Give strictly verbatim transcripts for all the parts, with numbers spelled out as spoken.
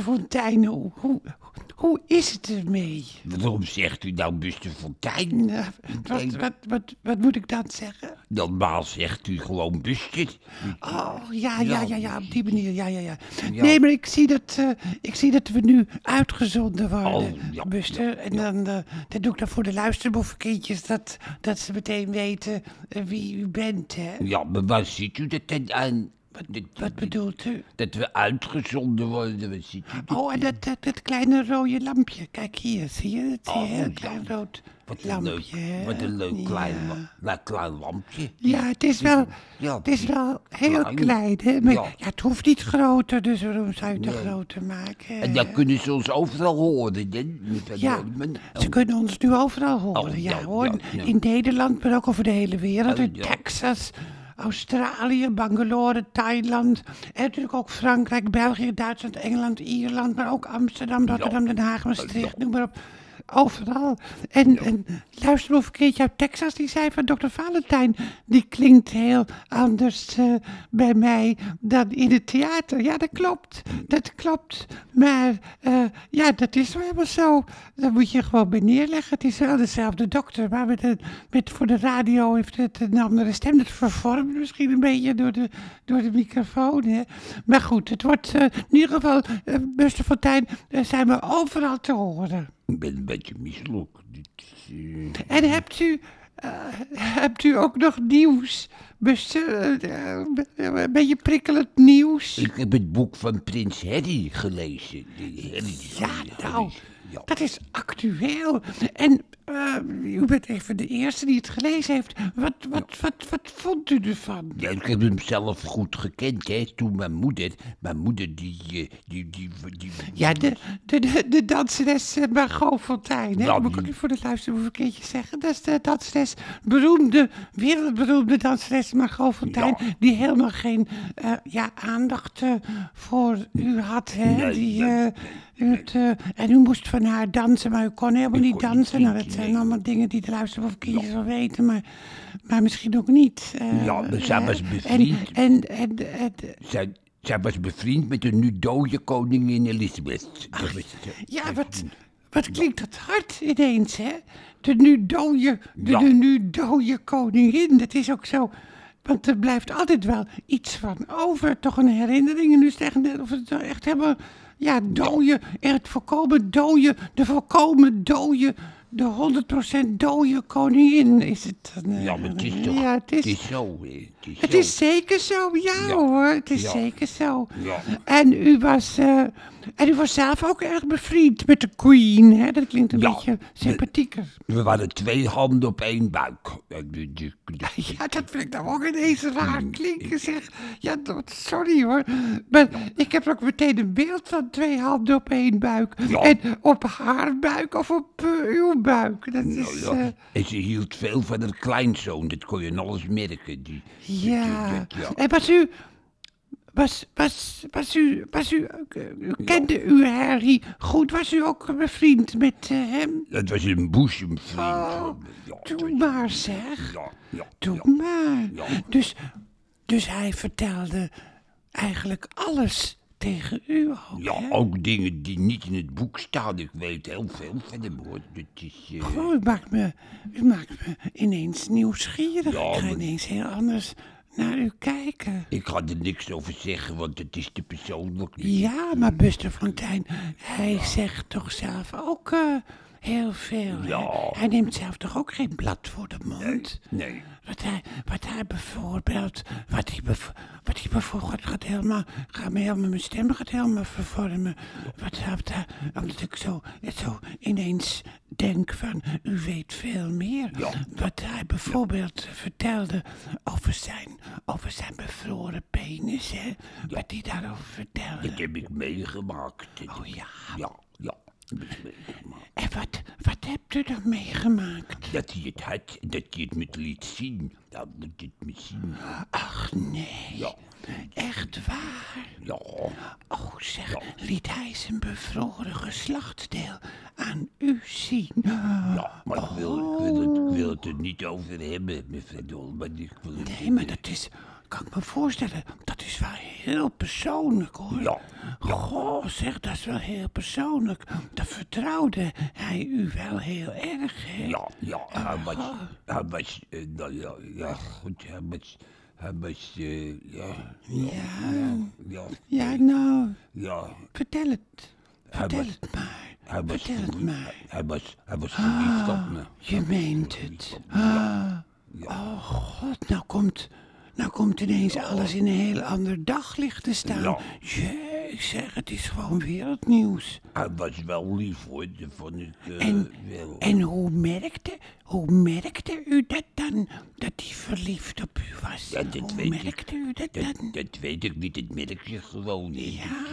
Buster Fonteyn, hoe, hoe, hoe is het ermee? Waarom zegt u nou Buster Fonteyn? Nou, wat, wat, wat, wat, wat moet ik dan zeggen? Normaal zegt u gewoon Buster. Oh, ja, ja, ja, ja, op die manier, ja, ja, ja. ja. Nee, maar ik zie dat, uh, ik zie dat we nu uitgezonden worden, oh, ja, Buster. Ja, ja. En dan, uh, dat doe ik dan voor de luisterboevenkindjes, dat, dat ze meteen weten uh, wie u bent, hè? Ja, maar waar ziet u dat dan aan? Wat, wat bedoelt u? Dat we uitgezonden worden. Wat ziet u? Oh, en dat, dat, dat kleine rode lampje. Kijk hier, zie je het? Oh, heel klein rood wat lampje. Een leuk, wat een leuk ja. klein, la, klein lampje. Ja, het is wel, ja, het is wel heel klein. klein hè? Maar, ja. ja, het hoeft niet groter, dus waarom zou je het nee. groter maken? Hè? En dan kunnen ze ons overal horen. Hè? Ja, oh. ze kunnen ons nu overal horen. Oh, ja, ja, hoor. Ja, ja. In Nederland, maar ook over de hele wereld. Oh, in ja. Texas. Australië, Bangalore, Thailand en natuurlijk ook Frankrijk, België, Duitsland, Engeland, Ierland, maar ook Amsterdam, Rotterdam, Den Haag, Maastricht, noem maar op. Overal. En, en luister nog een keertje uit Texas, die zei van dokter Valentijn, die klinkt heel anders uh, bij mij dan in het theater. Ja, dat klopt. Dat klopt. Maar uh, ja, dat is wel helemaal zo. Daar moet je gewoon bij neerleggen. Het is wel dezelfde dokter, maar met een, met, voor de radio heeft het een andere stem. Dat vervormt misschien een beetje door de, door de microfoon. Hè. Maar goed, het wordt uh, in ieder geval, uh, Buster Fonteyn, uh, zijn we overal te horen. Ik ben een beetje misselijk. En hebt u, uh, hebt u ook nog nieuws? Buster, uh, een beetje prikkelend nieuws? Ik heb het boek van Prins Harry gelezen. Harry, ja, Harry, nou, ja. dat is actueel. En uh, u bent even de eerste die het gelezen heeft. Wat, wat, ja. wat, wat, wat vond u ervan? Ja, ik heb hem zelf goed gekend, hè. Toen mijn moeder, mijn moeder die... die, die, die, die ja, de, de, de, de danseres Margot Fonteyn, hè. Nou, maar kan u voor de luisteraar een keertje zeggen? Dat is de danseres, beroemde, wereldberoemde danseres Margot Fonteyn, ja. die helemaal geen uh, ja, aandacht uh, voor u had. Hè? Nee, die, uh, nee, nee. Het, uh, en u moest van haar dansen, maar u kon helemaal niet kon dansen. Niet, nou, dat nee. zijn allemaal dingen die de luisterbovenkindjes ja. wel weten, maar, maar misschien ook niet. Uh, ja, maar zij uh, was bevriend. En, en, en, en, zij, zij was bevriend met de nu dode koningin Elizabeth. Ach, was, uh, ja, wat... Wat klinkt dat hard ineens, hè? De nu dode, de, ja. de nu dode koningin, dat is ook zo. Want er blijft altijd wel iets van over, toch een herinnering. En nu is het echt, of het echt helemaal, ja, dode, echt volkomen dode, de volkomen dode... De honderd procent dode koningin is het dan. Uh, ja, maar het is toch, ja, het, is, het is zo. Het is, het is zo. zeker zo, ja, ja hoor, het is ja. zeker zo. Ja. En, u was, uh, en u was zelf ook erg bevriend met de queen, hè? Dat klinkt een ja, beetje sympathieker. We, we waren twee handen op één buik. Ja, dat vind ik nou ook ineens raar klinken, zeg. Ja, sorry hoor, maar ja. ik heb ook meteen een beeld van twee handen op één buik. Ja. En op haar buik of op uh, uw buik, dat is... Nou, ja. uh... En ze hield veel van haar kleinzoon, dat kon je nog eens merken. Die, ja. Die, die, die, ja, en was u... Was, was, was u... Was u, u kende ja. u Harry goed, was u ook bevriend met uh, hem? Dat was een boezemvriend. Oh, ja, doe maar zeg. Ja, ja, doe ja. maar. Ja. Dus, dus hij vertelde eigenlijk alles... Tegen u ook, Ja, hè? ook dingen die niet in het boek staan. Ik weet heel veel van hem, hoor. Dat is, uh... Goh, u maakt me, u maakt me ineens nieuwsgierig. Ja, ik ga maar... ineens heel anders naar u kijken. Ik ga er niks over zeggen, want het is te persoonlijk. Ja, maar Buster Fonteyn, hij ja. zegt toch zelf ook... Uh, Heel veel. Ja. Hij neemt zelf toch ook geen blad voor de mond? Nee. nee. Wat, hij, wat hij bijvoorbeeld... Wat hij, bev, wat hij bijvoorbeeld gaat helemaal... Gaat me helemaal mijn stem gaat helemaal vervormen. Wat, wat, omdat ik zo, zo ineens denk van... U weet veel meer. Ja. Wat hij bijvoorbeeld ja. vertelde over zijn, over zijn bevroren penis. Hè? Ja. Wat hij daarover vertelde. Dat heb ik meegemaakt. Oh ja. Ja, ja. En wat, wat hebt u dan meegemaakt? Dat hij het had, dat hij het met liet zien. Dat moet dit misschien. Ach nee. Ja. Echt waar? Ja. Oh zeg, ja. liet hij zijn bevroren geslachtsdeel aan u zien? Ja, maar oh. ik, wil, ik, wil het, ik wil het er niet over hebben, mevrouw Dolman. Nee, maar dat is... kan ik me voorstellen. Dat is wel heel persoonlijk, hoor. Ja. Ja. Goh, zeg, dat is wel heel persoonlijk. Dat vertrouwde hij u wel heel erg, hè? Ja, ja. Hij was, hij was, ja, ja, goed, hij was... Hij was, uh, ja, ja, ja, ja. Ja, nou, ja. Vertel het. Vertel was, het maar. Hij was vertel het maar. Hij was, hij was verliefd op me. Je meent het. Ah. Ja. Oh god, nou komt, nou komt ineens ja. alles in een heel ander daglicht te staan. Ja. Jee, ik zeg, het is gewoon wereldnieuws. Hij was wel lief, hoor, dat vond ik uh, en, wel. En hoe merkte, hoe merkte u dat dan, dat hij verliefd op u was? Ja, dat hoe merkte ik, u dat, dat dan? Dat weet ik niet, dat merk je gewoon niet. Ja,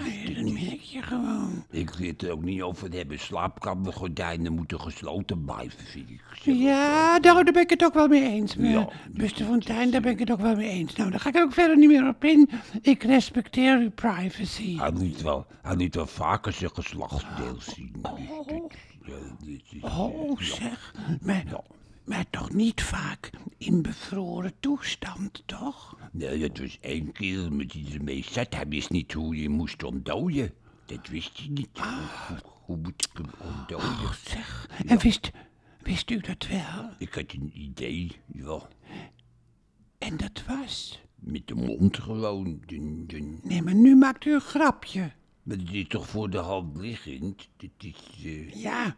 dat merk je gewoon. Ik wil het er ook niet over hebben, slaapkamergordijnen moeten gesloten blijven, vind ik. Ja, daar ben ik het ook wel mee eens, ja, Buster Fonteyn, daar ben ik het ook wel mee eens. Nou, daar ga ik er ook verder niet meer op in. Ik respecteer uw privacy. Hij liet wel, hij liet wel vaker zijn geslachtsdeel zien. Oh, dus, dus, dus, dus, oh ja. zeg, maar, ja. maar toch niet vaak in bevroren toestand, toch? Nee, dat was één keer met die ermee zat. Hij wist niet hoe je moest ontdooien. Dat wist hij niet. Ah. Hoe, hoe moet ik hem ontdooien? Oh, zeg, ja. en wist, wist u dat wel? Ik had een idee, ja. En dat was... Met de mond gewoon. Dun, dun. Nee, maar nu maakt u een grapje. Maar dat is toch voor de hand liggend? Dat is, uh... ja.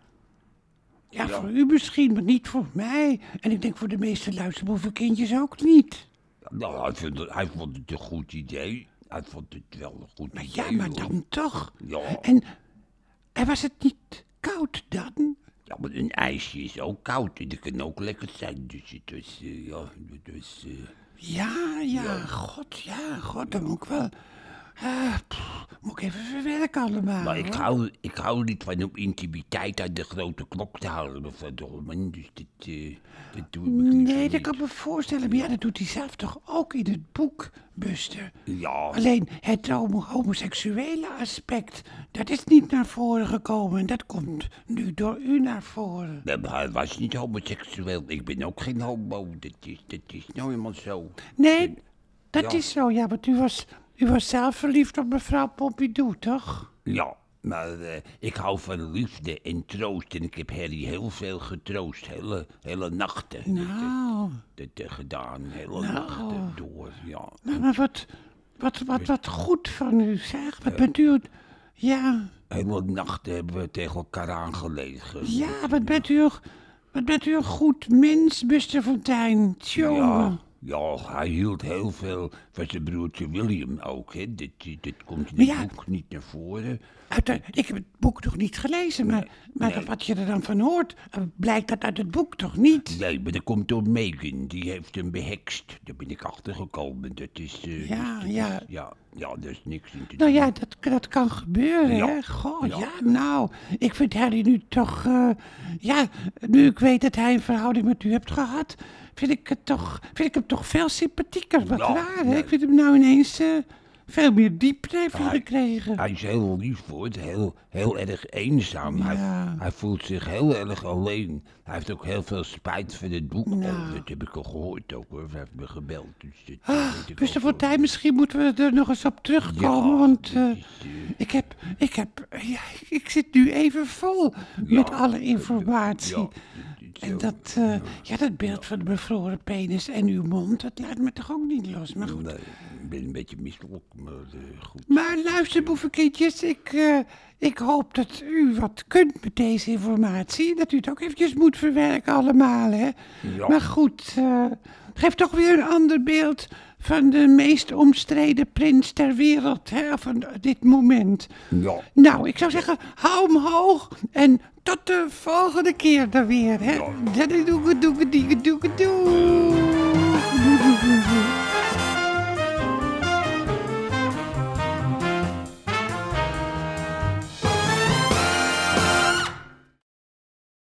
ja. Ja, voor u misschien, maar niet voor mij. En ik denk voor de meeste luisterboevenkindjes ook niet. Nou, hij vond het, hij vond het een goed idee. Hij vond het wel een goed maar idee. Ja, maar hoor. dan toch. Ja. En, en was het niet koud dan? Ja, maar een ijsje is ook koud en dat kan ook lekker zijn. Dus het was, uh, ja, het was... Uh... Ja, ja, ja, god, ja, god, dan moet ik wel... Uh, pff, moet ik even verwerken allemaal. Maar ik hou, ik hou niet van om intimiteit aan de grote klok te houden, mevrouw Dolman, dus dit, uh, dat doe ik niet. Nee, dat kan ik me voorstellen, maar ja, dat doet hij zelf toch ook in het boek, Buster? Ja. Alleen het homo- homoseksuele aspect, dat is niet naar voren gekomen en dat komt nu door u naar voren. Nee, maar hij was niet homoseksueel, ik ben ook geen homo, dat is, dat is nou helemaal zo. Nee, dat ja. is zo, ja, want u was... U was zelf verliefd op mevrouw Pompidou, toch? Ja, maar uh, ik hou van liefde en troost. En ik heb Harry heel veel getroost. Hele, hele nachten. Nou. Dat heb ik gedaan. Hele nou. nachten door, ja. Nou, maar wat, wat, wat, wat goed van u, zeg. Wat uh, bent u... Ja. Hele nachten hebben we tegen elkaar aangelegen. Ja, wat nou. bent u... Wat bent u een goed mens, Buster Fonteyn. Tjonge. Ja, hij hield heel veel van zijn broertje William ook, hè. Dat, dat komt in het ja, boek niet naar voren. Uit de, ik heb het boek nog niet gelezen, maar, maar nee. wat je er dan van hoort, blijkt dat uit het boek toch niet? Nee, maar dat komt door Megan, die heeft hem behekst. Daar ben ik achtergekomen, dat is... Uh, ja, dus, ja. ja, ja, dat is niks in te doen. Nou ja, dat, dat kan gebeuren, ja. hè. Goh, ja. ja, nou, ik vind Harry nu toch... Uh, ja, nu ik weet dat hij een verhouding met u hebt gehad... Vind ik, het toch, vind ik hem toch veel sympathieker, wat ja, raar, hè? Ja. Ik vind hem nou ineens uh, veel meer diepte heeft hij, gekregen. Hij is heel lief, hoor. Heel, heel erg eenzaam. Ja. Hij, hij voelt zich heel erg alleen. Hij heeft ook heel veel spijt van het boek. Nou. Oh, dat heb ik al gehoord ook, hoor. Hij heeft me gebeld. Dus ah, Buster Fonteyn, misschien moeten we er nog eens op terugkomen, ja, want uh, is, uh, ik heb, ik heb, ja, ik zit nu even vol ja, met alle informatie. Ja. En dat, uh, ja. ja, dat beeld van de bevroren penis en uw mond, dat laat me toch ook niet los. Maar goed. Nee, ik ben een beetje misselijk, maar uh, goed. Maar luister, boevenkindjes, ik, uh, ik hoop dat u wat kunt met deze informatie. Dat u het ook eventjes moet verwerken allemaal, hè. Ja. Maar goed, uh, geef toch weer een ander beeld van de meest omstreden prins ter wereld, hè, van dit moment. Ja. Nou, ik zou zeggen, hou hem hoog en... Tot de volgende keer dan weer, hè? Ja. Doe, doe, doe, doe, doe, doe.